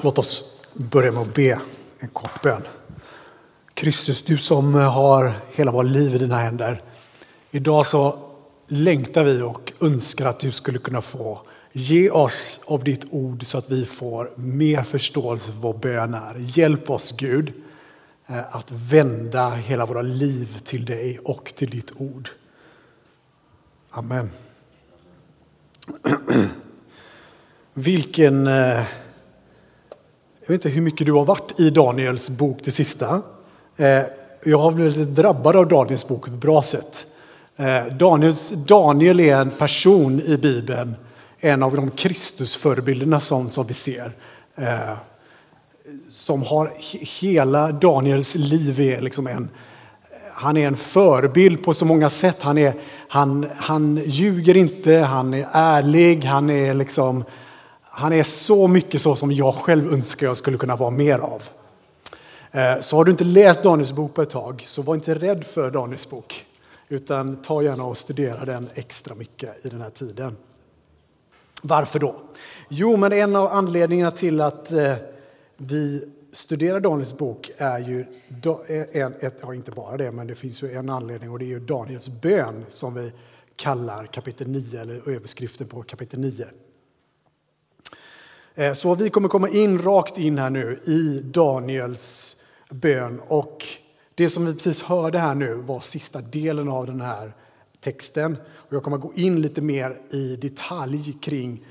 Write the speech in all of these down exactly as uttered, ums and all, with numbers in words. Låt oss börja med att be en kort bön. Kristus, du som har hela vårt liv i dina händer. Idag så längtar vi och önskar att du skulle kunna få ge oss av ditt ord så att vi får mer förståelse för vad bön är. Hjälp oss Gud att vända hela våra liv till dig och till ditt ord. Amen. Vilken... Jag vet inte hur mycket du har varit i Daniels bok det sista. Jag har blivit lite drabbad av Daniels bok på ett bra sätt. Daniels, Daniel är en person i Bibeln. En av de Kristusförebilderna som, som vi ser. Som har hela Daniels liv är liksom en... Han är en förebild på så många sätt. Han, är, han, han ljuger inte, han är ärlig, han är liksom... Han är så mycket så som jag själv önskar jag skulle kunna vara mer av. Så har du inte läst Daniels bok på ett tag så var inte rädd för Daniels bok. Utan ta gärna och studera den extra mycket i den här tiden. Varför då? Jo, men en av anledningarna till att vi studerar Daniels bok är ju, ja, inte bara det, men det finns ju en anledning och det är ju Daniels bön som vi kallar kapitel nio eller överskriften på kapitel nio. Så vi kommer komma in rakt in här nu i Daniels bön, och det som vi precis hörde här nu var sista delen av den här texten. Och jag kommer gå in lite mer i detalj kring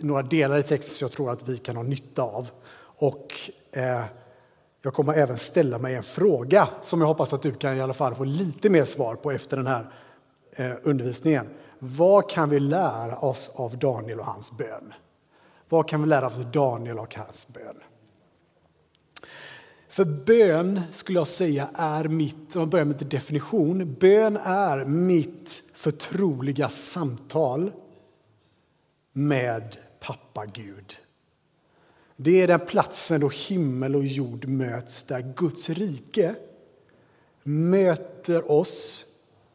några delar i texten som jag tror att vi kan ha nytta av. Och eh, jag kommer även ställa mig en fråga som jag hoppas att du kan i alla fall få lite mer svar på efter den här eh, undervisningen. Vad kan vi lära oss av Daniel och hans bön? Vad kan vi lära oss av Daniel och hans bön? För bön skulle jag säga är mitt, om jag börjar med definition, bön är mitt förtroliga samtal med pappa Gud. Det är den platsen då himmel och jord möts, där Guds rike möter oss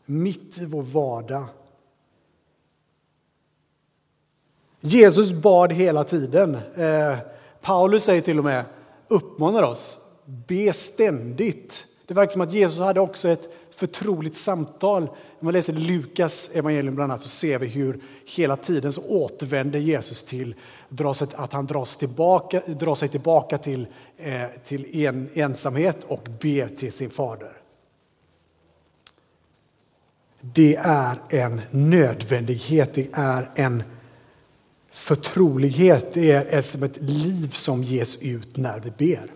mitt i vår vardag. Jesus bad hela tiden. Eh, Paulus säger till och med, uppmanar oss, be ständigt. Det verkar som att Jesus hade också ett förtroligt samtal. När man läser Lukas evangelium bland annat så ser vi hur hela tiden så återvänder Jesus till att han dras tillbaka, drar sig tillbaka till, eh, till en, ensamhet och ber till sin fader. Det är en nödvändighet, det är en förtrolighet, det är som ett liv som ges ut när vi ber.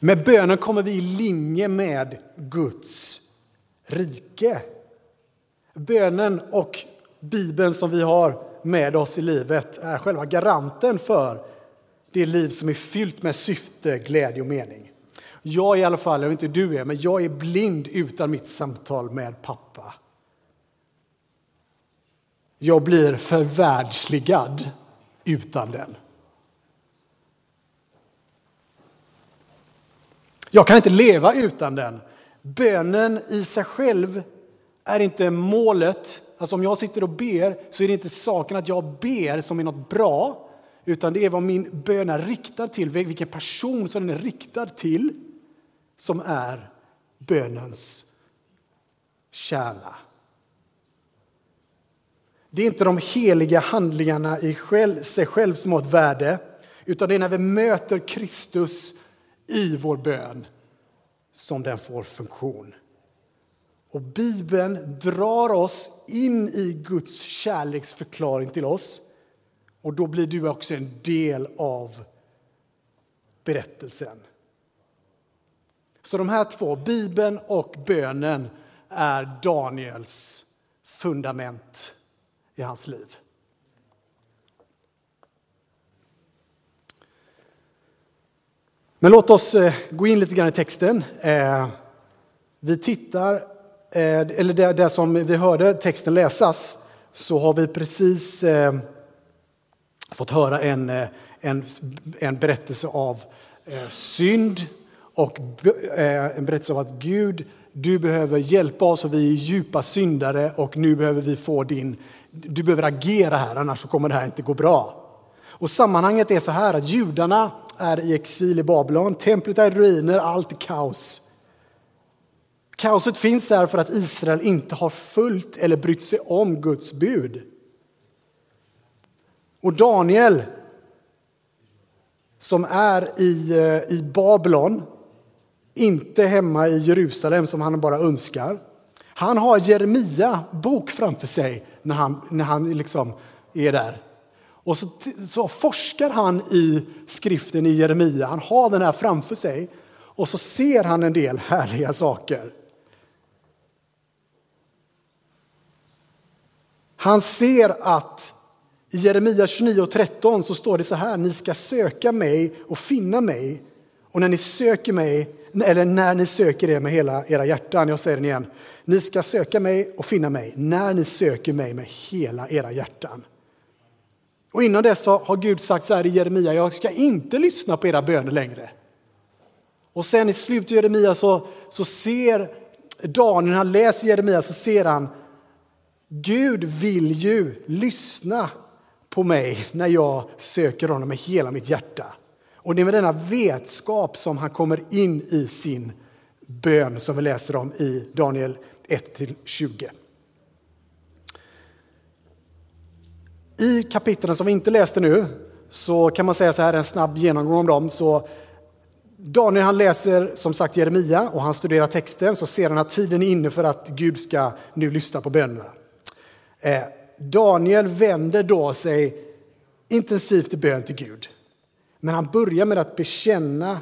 Med bönen kommer vi i linje med Guds rike. Bönen och Bibeln som vi har med oss i livet är själva garanten för det liv som är fyllt med syfte, glädje och mening. Jag i alla fall, jag vet inte hur du är, men jag är blind utan mitt samtal med pappa. Jag blir förvärldsligad utan den. Jag kan inte leva utan den. Bönen i sig själv är inte målet. Alltså om jag sitter och ber så är det inte saken att jag ber som är något bra. Utan det är vad min bön är riktad till. Vilken person som den är riktad till som är bönens kärna. Det är inte de heliga handlingarna i sig själv som har ett värde. Utan det är när vi möter Kristus i vår bön som den får funktion. Och Bibeln drar oss in i Guds kärleksförklaring till oss. Och då blir du också en del av berättelsen. Så de här två, Bibeln och bönen, är Daniels fundament i hans liv. Men låt oss gå in lite grann i texten. Vi tittar, eller där, där som vi hörde texten läsas, så har vi precis fått höra en, en, en berättelse av synd och en berättelse av att Gud, du behöver hjälpa oss och vi är djupa syndare och nu behöver vi få din... Du behöver agera här, annars så kommer det här inte gå bra. Och sammanhanget är så här att judarna är i exil i Babylon. Templet är ruiner, allt är kaos. Kaoset finns här för att Israel inte har följt eller brytt sig om Guds bud. Och Daniel, som är i, i Babylon, inte hemma i Jerusalem som han bara önskar. Han har Jeremia bok framför sig när han, när han liksom är där. Och så, så forskar han i skriften i Jeremia. Han har den här framför sig. Och så ser han en del härliga saker. Han ser att i Jeremia tjugonio och tretton så står det så här: ni ska söka mig och finna mig. Och när ni söker mig, eller när ni söker det med hela era hjärtan. Jag säger det igen. Ni ska söka mig och finna mig när ni söker mig med hela era hjärtan. Och innan dess har Gud sagt så här i Jeremia: jag ska inte lyssna på era böner längre. Och sen i slutet av Jeremia så, så ser Daniel, när han läser Jeremia så ser han: Gud vill ju lyssna på mig när jag söker honom med hela mitt hjärta. Och det är med denna vetskap som han kommer in i sin bön som vi läser om i Daniel ett till tjugo. I kapitlen som vi inte läste nu så kan man säga så här, en snabb genomgång om dem. Så Daniel han läser som sagt Jeremia och han studerar texten, så ser han att tiden är inne för att Gud ska nu lyssna på bönerna. Eh, Daniel vänder då sig intensivt i bön till Gud. Men han börjar med att bekänna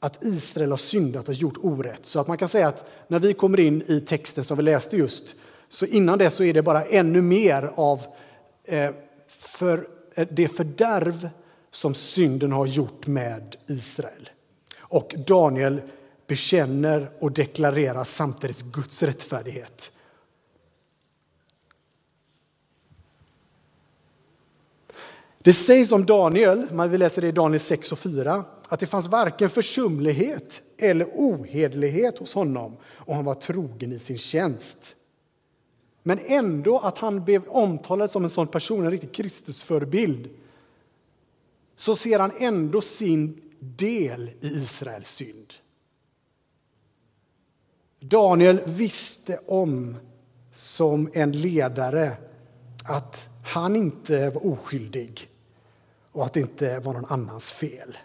att Israel har syndat och gjort orätt. Så att man kan säga att när vi kommer in i texten som vi läste just, så innan det så är det bara ännu mer av eh, för, det fördärv som synden har gjort med Israel. Och Daniel bekänner och deklarerar samtidigt Guds rättfärdighet. Det sägs om Daniel, man vill läsa det i Daniel sex och fyra, att det fanns varken försumlighet eller ohederlighet hos honom och han var trogen i sin tjänst. Men ändå att han blev omtalad som en sån person, en riktig Kristusförebild, så ser han ändå sin del i Israels synd. Daniel visste om som en ledare att han inte var oskyldig och att det inte var någon annans fel.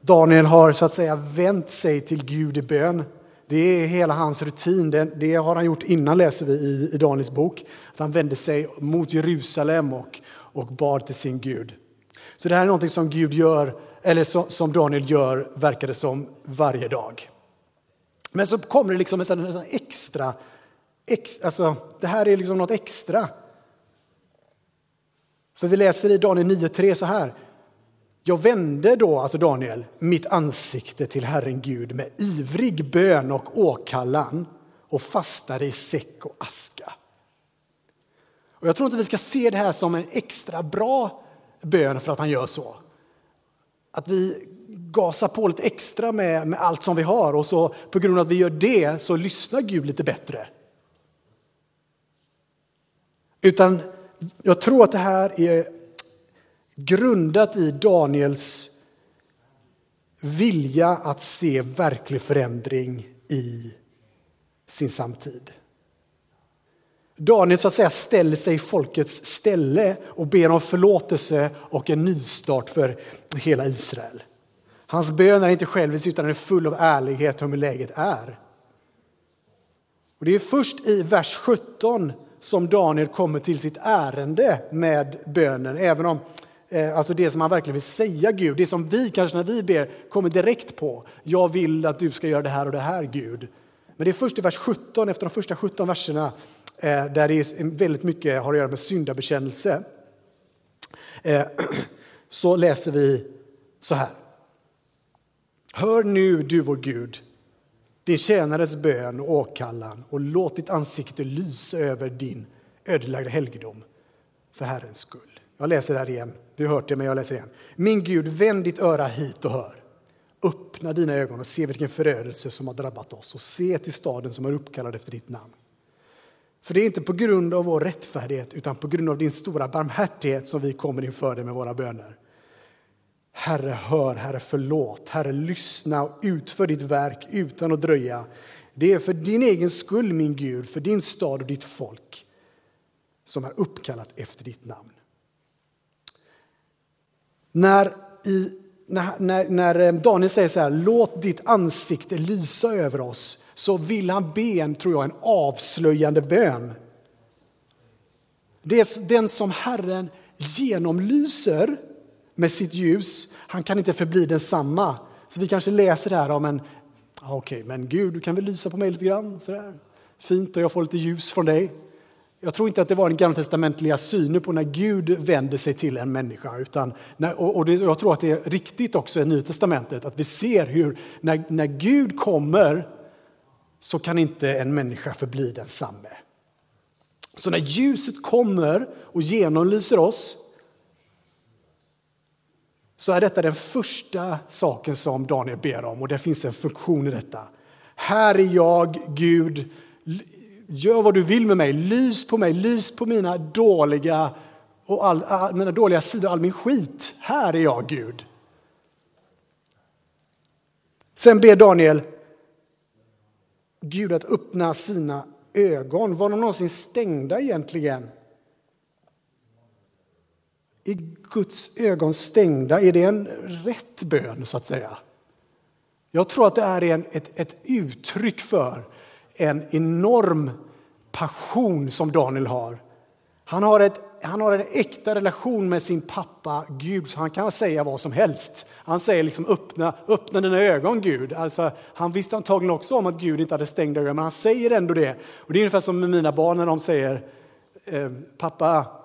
Daniel har så att säga vänt sig till Gud i bön. Det är hela hans rutin. Det, det har han gjort innan, läser vi i, i Daniels bok. Att han vände sig mot Jerusalem och, och bad till sin Gud. Så det här är någonting som Gud gör, eller som, som Daniel gör, verkar det som, varje dag. Men så kommer det liksom en sån, en sån extra... Ex, alltså, det här är liksom något extra. För vi läser i Daniel nio tre så här: jag vände då, alltså Daniel, mitt ansikte till Herren Gud med ivrig bön och åkallan och fastade i säck och aska. Och jag tror inte vi ska se det här som en extra bra bön för att han gör så. Att vi gasar på lite extra med, med allt som vi har, och så på grund av att vi gör det så lyssnar Gud lite bättre. Utan jag tror att det här är grundat i Daniels vilja att se verklig förändring i sin samtid. Daniel så att säga ställer sig i folkets ställe och ber om förlåtelse och en nystart för hela Israel. Hans bön är inte självisk utan är full av ärlighet om hur läget är. Och det är först i vers sjutton som Daniel kommer till sitt ärende med bönen. Även om eh, alltså det som han verkligen vill säga Gud. Det som vi kanske när vi ber kommer direkt på. Jag vill att du ska göra det här och det här, Gud. Men det är först i vers sjutton, efter de första sjutton verserna. Eh, där det är väldigt mycket har att göra med syndabekännelse. Eh, så läser vi så här. Hör nu du vår Gud, din tjänares bön och åkallan, och låt ditt ansikte lysa över din ödelagda helgedom för Herrens skull. Jag läser det här igen. Du hört det, men jag läser igen. Min Gud, vänd ditt öra hit och hör. Öppna dina ögon och se vilken förödelse som har drabbat oss, och se till staden som är uppkallad efter ditt namn. För det är inte på grund av vår rättfärdighet utan på grund av din stora barmhärtighet som vi kommer inför dig med våra böner. Herre, hör, Herre, förlåt, Herre, lyssna och utför ditt verk utan att dröja. Det är för din egen skull, min Gud, för din stad och ditt folk som är uppkallat efter ditt namn. När, i, när, när, när Daniel säger så här, låt ditt ansikte lysa över oss, så vill han be en, tror jag, en avslöjande bön. Det är den som Herren genomlyser med sitt ljus, han kan inte förbli densamma. Så vi kanske läser det här om en, ah, okej, okay, men Gud, du kan väl lysa på mig lite grann, sådär. Fint, och jag får lite ljus från dig. Jag tror inte att det var den gamla testamentliga synen på när Gud vänder sig till en människa. Utan när, och, och det, jag tror att det är riktigt också i Nya Testamentet. Att vi ser hur när, när Gud kommer så kan inte en människa förbli densamme. Så när ljuset kommer och genomlyser oss så är detta den första saken som Daniel ber om. Och det finns en funktion i detta. Här är jag, Gud. Gör vad du vill med mig. Lys på mig. Lys på mina dåliga, och all, all, mina dåliga sidor. All min skit. Här är jag, Gud. Sen ber Daniel Gud att öppna sina ögon. Var de någonsin stängda egentligen? I Guds ögon stängda, är det en rätt bön så att säga? Jag tror att det är en, ett, ett uttryck för en enorm passion som Daniel har. Han har, ett, han har en äkta relation med sin pappa Gud, så han kan säga vad som helst. Han säger liksom öppna, öppna dina ögon Gud. Alltså, han visste antagligen också om att Gud inte hade stängda ögon, men han säger ändå det. Och det är ungefär som med mina barn när de säger eh, pappa,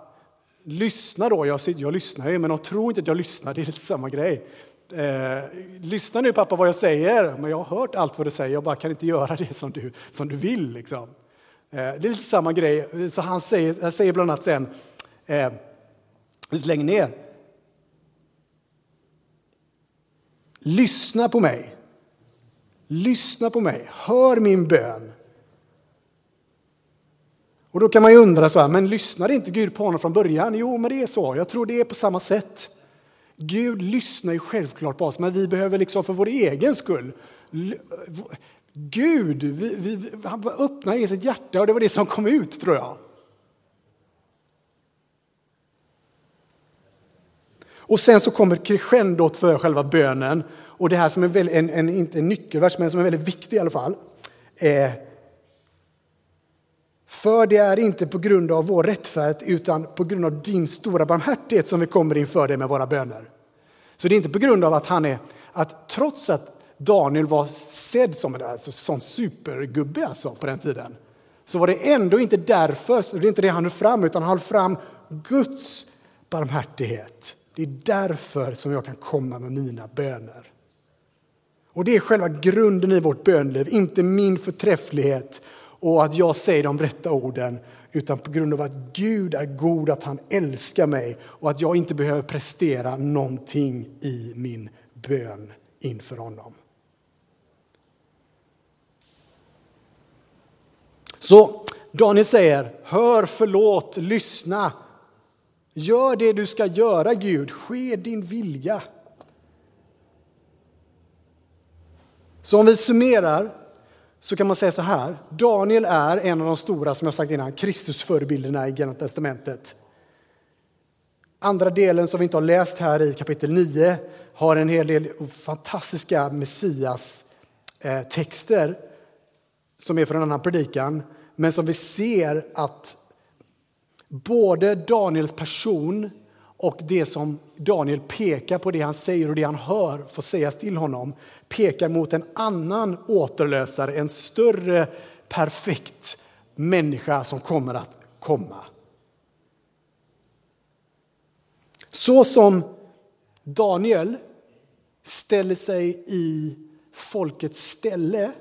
lyssna då, jag, jag lyssnar ju, men de tror inte att jag lyssnar, det är lite samma grej. Eh, lyssna nu pappa vad jag säger, men jag har hört allt vad du säger, jag bara kan inte göra det som du, som du vill. Liksom. Eh, det är lite samma grej, så han säger, han säger bland annat sen, eh, lite längre ner. Lyssna på mig, lyssna på mig, hör min bön. Och då kan man ju undra så här, men lyssnar inte Gud på honom från början? Jo, men det är så. Jag tror det är på samma sätt. Gud lyssnar ju självklart på oss, men vi behöver liksom för vår egen skull. Gud, vi, vi, han öppnar i sitt hjärta och det var det som kom ut, tror jag. Och sen så kommer crescendot för själva bönen. Och det här som är väl, en, en, inte en nyckelvers, men som är väldigt viktig i alla fall. Eh, För det är inte på grund av vår rättfärdighet utan på grund av din stora barmhärtighet som vi kommer inför dig med våra böner. Så det är inte på grund av att han är, att trots att Daniel var sedd som en alltså, sån supergubbe alltså, på den tiden. Så var det ändå inte därför, så det är inte det han höll fram utan han höll fram Guds barmhärtighet. Det är därför som jag kan komma med mina böner. Och det är själva grunden i vårt bönliv, inte min förträfflighet. Och att jag säger de rätta orden utan på grund av att Gud är god, att han älskar mig och att jag inte behöver prestera någonting i min bön inför honom. Så Daniel säger, hör, förlåt, lyssna. Gör det du ska göra Gud, ske din vilja. Så om vi summerar så kan man säga så här. Daniel är en av de stora, som jag sagt innan, Kristusförebilderna i Gamla testamentet. Andra delen som vi inte har läst här i kapitel nio har en hel del fantastiska Messias-texter som är från en annan predikan. Men som vi ser att både Daniels person och det som Daniel pekar på, det han säger och det han hör får sägas till honom, pekar mot en annan återlösare, en större perfekt människa som kommer att komma. Så som Daniel ställer sig i folkets ställe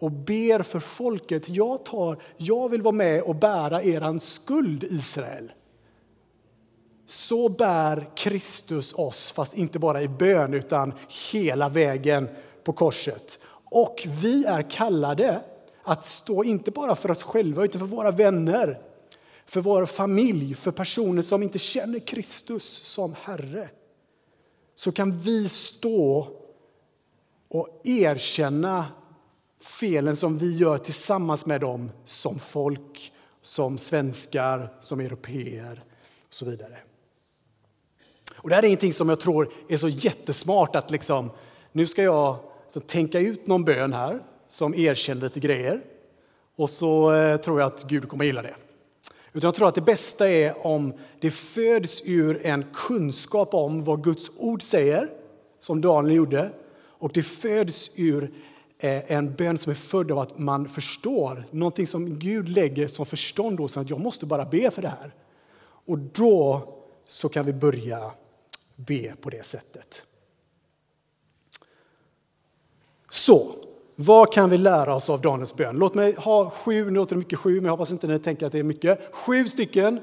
och ber för folket, jag tar, jag vill vara med och bära eran skuld Israel. Så bär Kristus oss, fast inte bara i bön utan hela vägen på korset. Och vi är kallade Att stå inte bara för oss själva utan för våra vänner, för vår familj, för personer som inte känner Kristus som Herre. Så kan vi stå och erkänna felen som vi gör tillsammans med dem som folk, som svenskar, som europeer och så vidare. Och det här är ingenting som jag tror är så jättesmart att liksom, nu ska jag så tänka ut någon bön här som erkänner lite grejer och så eh, tror jag att Gud kommer att gilla det. Utan jag tror att det bästa är om det föds ur en kunskap om vad Guds ord säger, som Daniel gjorde, och det föds ur en bön som är född av att man förstår någonting som Gud lägger som förstånd hos, att jag måste bara be för det här. Och då så kan vi börja be på det sättet. Så, vad kan vi lära oss av Daniels bön? Låt mig ha sju, nu låter det mycket sju, men jag hoppas inte ni tänker att det är mycket. Sju stycken,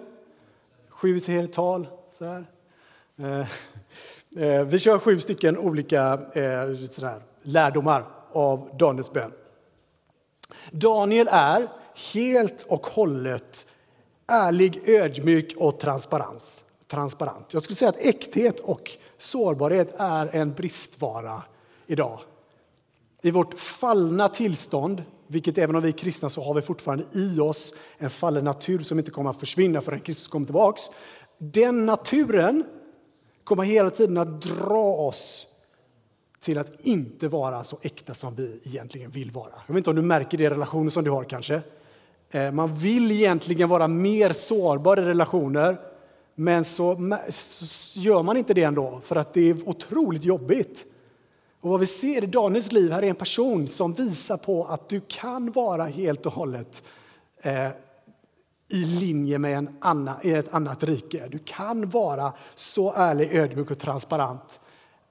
sju helt tal, så här. Eh, eh, vi kör sju stycken olika eh, så här, lärdomar av Daniels bön. Daniel är helt och hållet ärlig, ödmjuk och transparens. transparent. Jag skulle säga att äkthet och sårbarhet är en bristvara idag. I vårt fallna tillstånd, vilket även om vi är kristna så har vi fortfarande i oss en fallen natur som inte kommer att försvinna förrän Kristus kommer tillbaks. Den naturen kommer hela tiden att dra oss till att inte vara så äkta som vi egentligen vill vara. Jag vet inte om du märker det i relationer som du har kanske. Man vill egentligen vara mer sårbar i relationer, men så gör man inte det ändå för att det är otroligt jobbigt. Och vad vi ser i Daniels liv här är en person som visar på att du kan vara helt och hållet eh, i linje med en annan, ett annat rike. Du kan vara så ärlig, ödmjuk och transparent.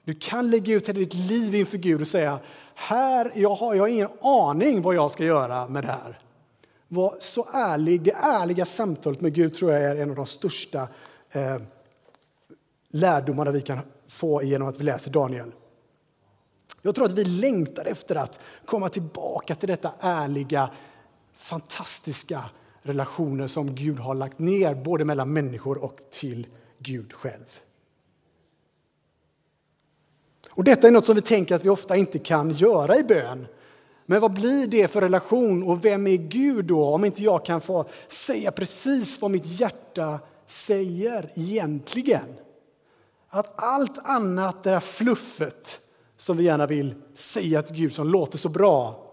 Du kan lägga ut ditt liv inför Gud och säga, här, jag har, jag har ingen aning vad jag ska göra med det här. Var så ärlig. Det ärliga samtalet med Gud tror jag är en av de största eh, lärdomarna vi kan få genom att vi läser Daniel. Jag tror att vi längtar efter att komma tillbaka till detta ärliga, fantastiska relationer som Gud har lagt ner både mellan människor och till Gud själv. Och detta är något som vi tänker att vi ofta inte kan göra i bön. Men vad blir det för relation och vem är Gud då om inte jag kan få säga precis vad mitt hjärta säger egentligen? Att allt annat, det där fluffet som vi gärna vill säga till Gud som låter så bra.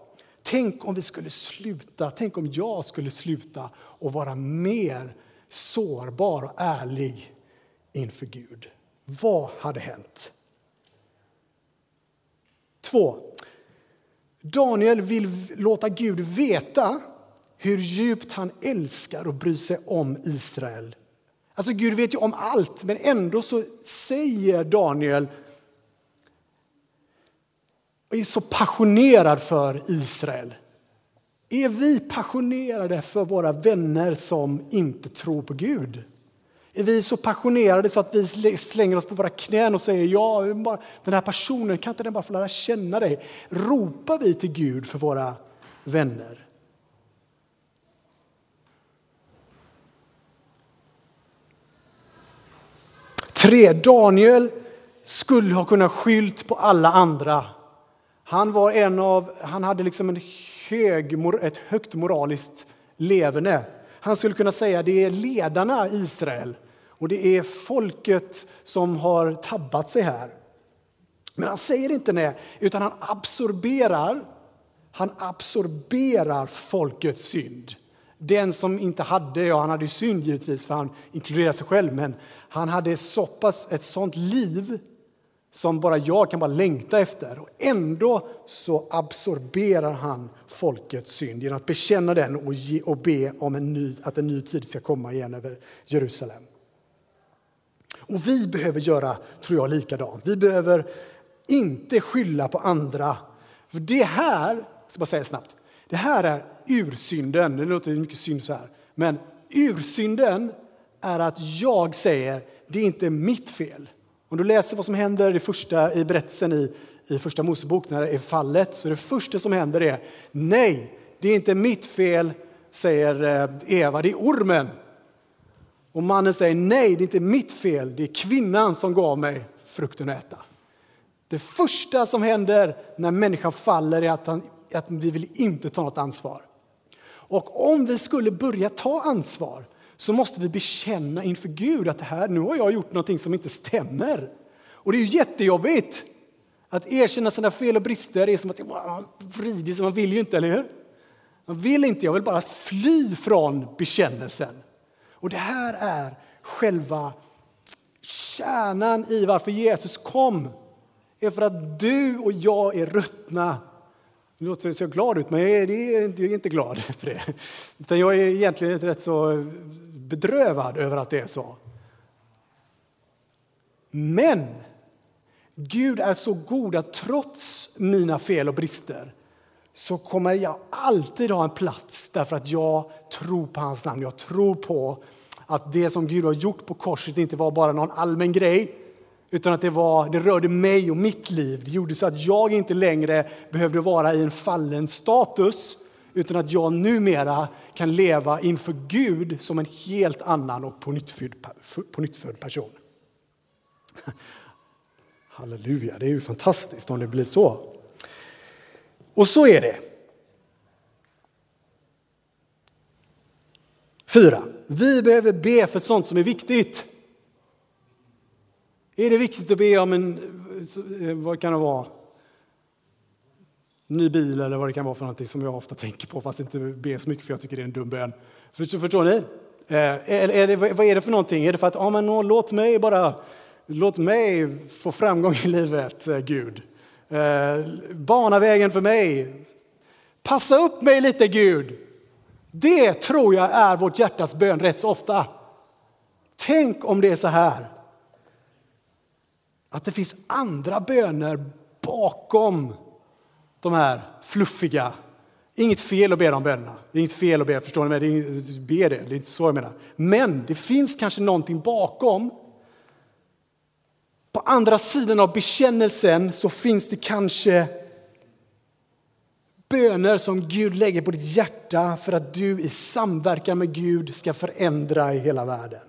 Tänk om vi skulle sluta, tänk om jag skulle sluta och vara mer sårbar och ärlig inför Gud. Vad hade hänt? Två. Daniel vill låta Gud veta hur djupt han älskar och bryr sig om Israel. Alltså Gud vet ju om allt, men ändå så säger Daniel och är så passionerad för Israel. Är vi passionerade för våra vänner som inte tror på Gud? Är vi så passionerade så att vi slänger oss på våra knän och säger ja, den här personen, kan inte den bara få lära känna dig? Ropar vi till Gud för våra vänner? Tre, Daniel skulle ha kunnat skylt på alla andra. Han var en av, han hade liksom en hög, ett högt moraliskt leverne. Han skulle kunna säga det är ledarna i Israel och det är folket som har tabbat sig här. Men han säger inte det, utan han absorberar, han absorberar folkets synd. Den som inte hade, ja han hade ju synd givetvis för han inkluderade sig själv, men han hade så pass ett sånt liv som bara jag kan bara längta efter. Och ändå så absorberar han folkets synd genom att bekänna den och, ge, och be om en ny, att en ny tid ska komma igen över Jerusalem. Och vi behöver göra, tror jag, likadant. Vi behöver inte skylla på andra. För det här, jag ska bara säga snabbt, det här är ursynden. Det låter mycket synd så här. Men ursynden är att jag säger, det är inte mitt fel. Om du läser vad som händer i, första, i berättelsen i, i första Mosebok när det är fallet, så det första som händer är nej, Det är inte mitt fel, säger Eva, det är ormen. Och mannen säger, nej, det är inte mitt fel, det är kvinnan som gav mig frukten att äta. Det första som händer när människan faller är att, han, att vi vill inte ta något ansvar. Och om vi skulle börja ta ansvar så måste vi bekänna inför Gud att det här, nu har jag gjort någonting som inte stämmer. Och det är ju jättejobbigt. Att erkänna sina fel och brister är som att man vrider sig, man vill ju inte, eller hur? Man vill inte, jag vill bara fly från bekännelsen. Och det här är själva kärnan i varför Jesus kom. Är för att du och jag är ruttna. Det låter så glad ut, men jag är, jag är inte glad för det. Utan jag är egentligen rätt så bedrövad över att det är så. Men Gud är så god att trots mina fel och brister så kommer jag alltid ha en plats därför att jag tror på hans namn. Jag tror på att det som Gud har gjort på korset inte var bara någon allmän grej, utan att det, var, det rörde mig och mitt liv. Det gjorde så att jag inte längre behövde vara i en fallen status, utan att jag numera kan leva inför Gud som en helt annan och pånyttfödd, pånyttfödd person. Halleluja, det är ju fantastiskt om det blir så. Och så är det. Fyra. Vi behöver be för sånt som är viktigt. Är det viktigt att be om en, vad kan det vara? Ny bil eller vad det kan vara för någonting som jag ofta tänker på, fast inte ber så mycket för jag tycker det är en dum bön. Förstår, förstår ni? Eller är det, vad är det för någonting? Är det för att, ja men nå, låt mig bara... Låt mig få framgång i livet, Gud. Eh, bana vägen för mig. Passa upp mig lite, Gud. Det tror jag är vårt hjärtas bön rätt så ofta. Tänk om det är så här. Att det finns andra böner bakom de här fluffiga. Inget fel att be om bönerna. Det är inget fel att be, förstår ni mig? Det är inget, be det, det är inte så jag menar. Men det finns kanske någonting bakom. På andra sidan av bekännelsen så finns det kanske böner som Gud lägger på ditt hjärta för att du i samverkan med Gud ska förändra i hela världen.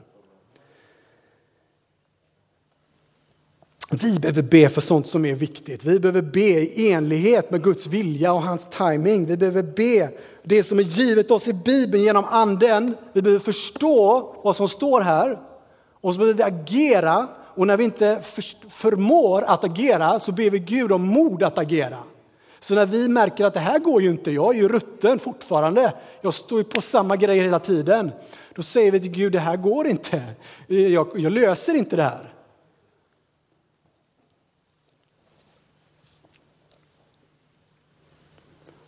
Vi behöver be för sånt som är viktigt. Vi behöver be i enlighet med Guds vilja och hans timing. Vi behöver be det som är givet oss i Bibeln genom anden. Vi behöver förstå vad som står här och så behöver vi agera. Och när vi inte förmår att agera så ber vi Gud om mod att agera. Så när vi märker att det här går ju inte, jag är ju rutten fortfarande. Jag står ju på samma grejer hela tiden. Då säger vi till Gud, det här går inte. Jag, jag löser inte det här.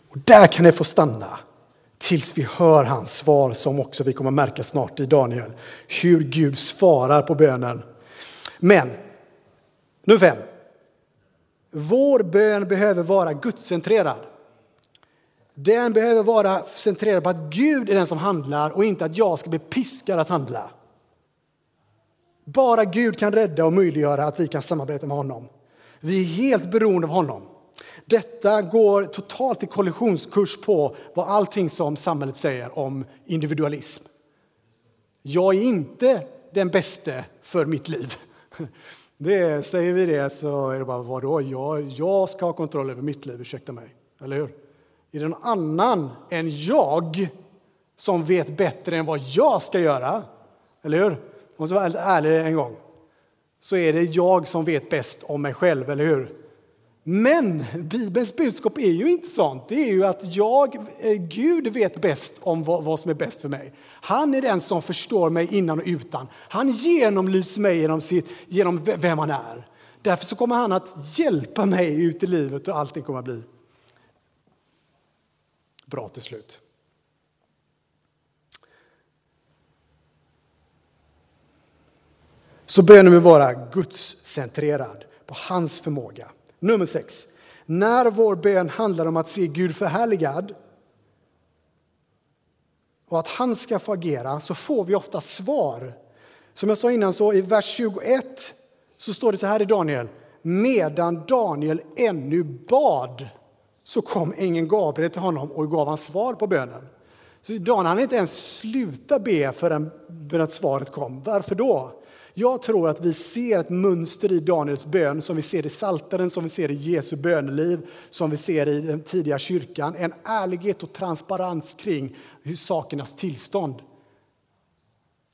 Och där kan det få stanna. Tills vi hör hans svar som också vi kommer märka snart i Daniel. Hur Gud svarar på bönen. Men, nummer fem. Vår bön behöver vara gudscentrerad. Den behöver vara centrerad på att Gud är den som handlar och inte att jag ska bli piskad att handla. Bara Gud kan rädda och möjliggöra att vi kan samarbeta med honom. Vi är helt beroende av honom. Detta går totalt i kollisionskurs på vad allting som samhället säger om individualism. Jag är inte den bäste för mitt liv. Det, säger vi det så är det bara, vadå? Jag, jag ska ha kontroll över mitt liv, ursäkta mig. Eller hur? Är det någon annan än jag som vet bättre än vad jag ska göra? Eller hur? Om jag ska vara ärlig en gång. Så är det jag som vet bäst om mig själv, eller hur? Men Bibelns budskap är ju inte sånt. Det är ju att jag, Gud vet bäst om vad, vad som är bäst för mig. Han är den som förstår mig innan och utan. Han genomlyser mig genom, sitt, genom vem han är. Därför så kommer han att hjälpa mig ut i livet och allting kommer att bli bra till slut. Så bönen vill vara gudscentrerad på hans förmåga. Nummer sex. När vår bön handlar om att se Gud förhärligad och att han ska få agera så får vi ofta svar. Som jag sa innan så i vers tjugoett så står det så här i Daniel. Medan Daniel ännu bad så kom ängeln Gabriel till honom och gav han svar på bönen. Så idag hann inte ens sluta be förrän, förrän svaret kom. Varför då? Jag tror att vi ser ett mönster i Daniels bön som vi ser i Saltaren, som vi ser i Jesu böneliv, som vi ser i den tidiga kyrkan. En ärlighet och transparens kring hur sakernas tillstånd.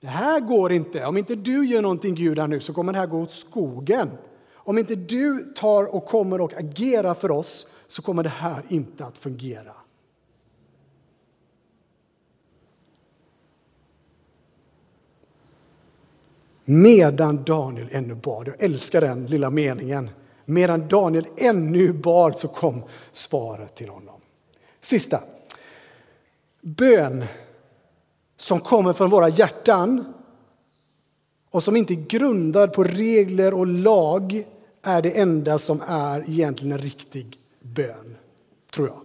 Det här går inte. Om inte du gör någonting Gud här nu så kommer det här gå åt skogen. Om inte du tar och kommer och agerar för oss så kommer det här inte att fungera. Medan Daniel ännu bad, jag älskar den lilla meningen, medan Daniel ännu bad så kom svaret till honom. Sista, bön som kommer från våra hjärtan och som inte är grundad på regler och lag är det enda som är egentligen en riktig bön, tror jag.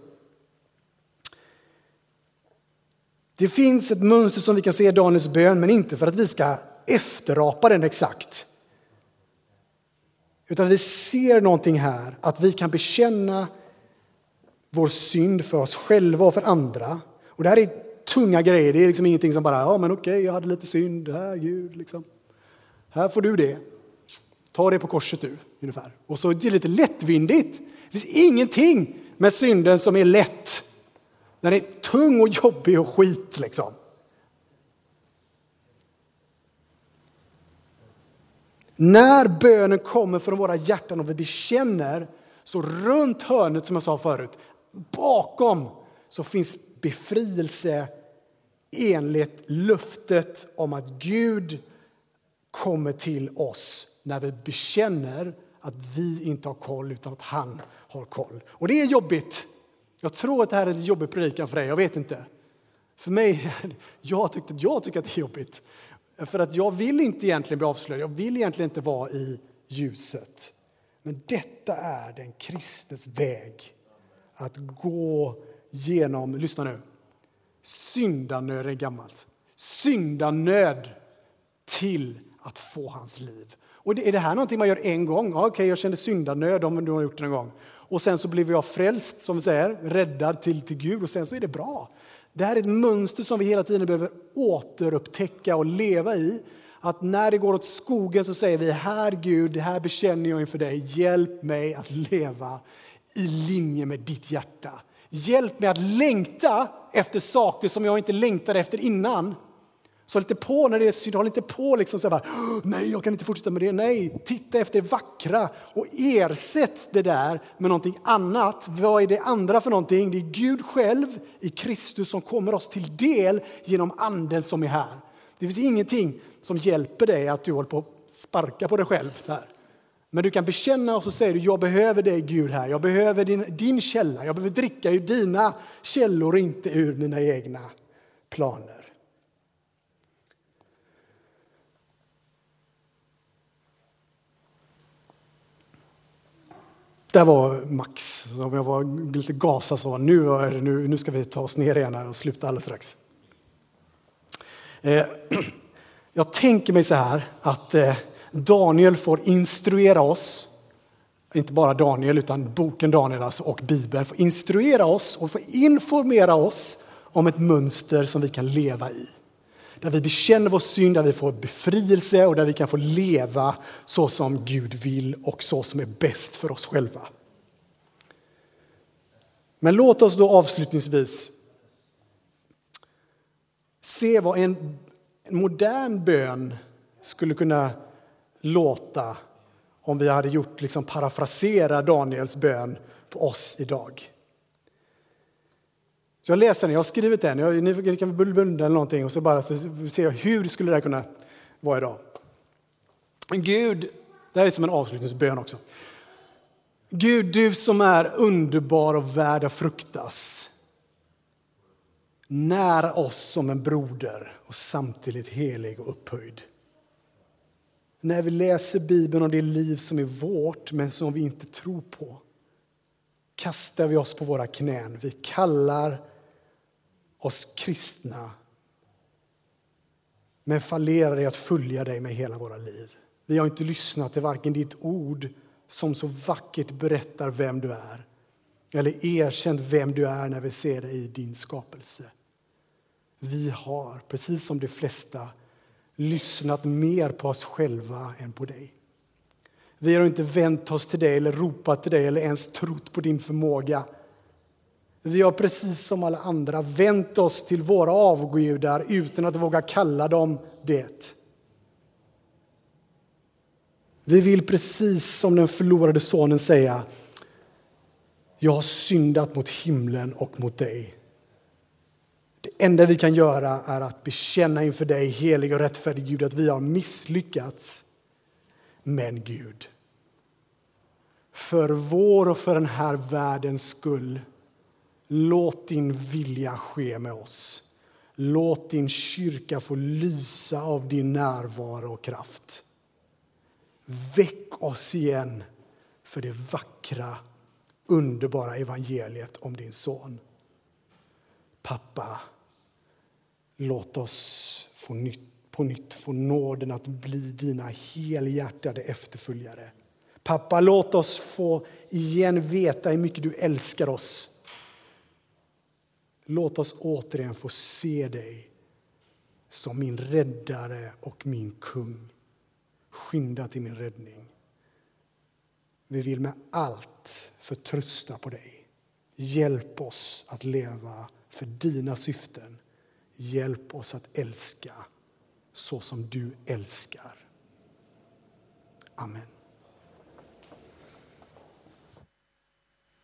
Det finns ett mönster som vi kan se i Daniels bön, men inte för att vi ska efterrapa den exakt. Utan vi ser någonting här, att vi kan bekänna vår synd för oss själva och för andra. Och det här är tunga grejer, det är liksom ingenting som bara, ja men okej, jag hade lite synd, här Gud, liksom. Här får du det. Ta det på korset du, ungefär. Och så är det lite lättvindigt. Det finns ingenting med synden som är lätt. Den är tung och jobbig och skit, liksom. När bönen kommer från våra hjärtan och vi bekänner, så runt hörnet som jag sa förut, bakom så finns befrielse enligt löftet om att Gud kommer till oss när vi bekänner att vi inte har koll utan att han har koll. Och det är jobbigt. Jag tror att det här är en jobbig predikan för dig, jag vet inte. För mig, jag tyckte, jag tycker att det är jobbigt. För att jag vill inte egentligen bli avslöjad. Jag vill egentligen inte vara i ljuset. Men detta är den kristnes väg. Att gå genom, lyssna nu. Syndanöd är gammalt. Syndanöd till att få hans liv. Och det, är det här någonting man gör en gång? Ja, okej, jag kände syndanöd om du har gjort det en gång. Och sen så blev jag frälst, som vi säger. Räddad till, till Gud och sen så är det bra. Det här är ett mönster som vi hela tiden behöver återupptäcka och leva i. Att när det går åt skogen så säger vi, här Gud, det här bekänner jag inför dig. Hjälp mig att leva i linje med ditt hjärta. Hjälp mig att längta efter saker som jag inte längtade efter innan. Så lite på när det är synd, håll inte på liksom så här, nej jag kan inte fortsätta med det, nej. Titta efter det vackra och ersätt det där med någonting annat. Vad är det andra för någonting? Det är Gud själv i Kristus som kommer oss till del genom anden som är här. Det finns ingenting som hjälper dig att du håller på att sparka på dig själv så här. Men du kan bekänna och så säger du, jag behöver dig Gud här, jag behöver din, din källa, jag behöver dricka ur dina källor och inte ur mina egna planer. Det var Max, om jag var lite gasa så nu, nu, nu ska vi ta oss ner igen här och sluta alldeles strax. Eh, jag tänker mig så här att eh, Daniel får instruera oss, inte bara Daniel utan boken Daniel alltså, och Bibeln får instruera oss och får informera oss om ett mönster som vi kan leva i. Där vi bekänner vår synd, där vi får befrielse och där vi kan få leva så som Gud vill och så som är bäst för oss själva. Men låt oss då avslutningsvis se vad en, en modern bön skulle kunna låta om vi hade gjort, liksom parafrasera Daniels bön på oss idag. Så jag läser den, jag har skrivit den, jag, ni kan blunda eller någonting och så bara så ser jag hur skulle det här kunna vara idag. Gud, det här är som en avslutningsbön också. Gud, du som är underbar och värd att fruktas. Nära oss som en broder och samtidigt helig och upphöjd. När vi läser Bibeln om det liv som är vårt men som vi inte tror på. Kastar vi oss på våra knän. Vi kallar oss kristna men fallerar i att följa dig med hela våra liv. Vi har inte lyssnat till varken ditt ord som så vackert berättar vem du är Eller erkänt vem du är när vi ser dig i din skapelse. Vi har, precis som de flesta, lyssnat mer på oss själva än på dig. Vi har inte vänt oss till dig eller ropat till dig eller ens trott på din förmåga. Vi har precis som alla andra vänt oss till våra avgudar utan att våga kalla dem det. Vi vill precis som den förlorade sonen säga: jag har syndat mot himlen och mot dig. Det enda vi kan göra är att bekänna inför dig, helig och rättfärdig Gud, att vi har misslyckats. Men Gud, för vår och för den här världens skull, låt din vilja ske med oss. Låt din kyrka få lysa av din närvaro och kraft. Väck oss igen för det vackra, underbara evangeliet om din son. Pappa, låt oss få nytt, på nytt få nåden att bli dina helhjärtade efterföljare. Pappa, låt oss få igen veta hur mycket du älskar oss. Låt oss återigen få se dig som min räddare och min kung. Skynda till min räddning. Vi vill med allt förtrösta på dig. Hjälp oss att leva för dina syften. Hjälp oss att älska så som du älskar. Amen.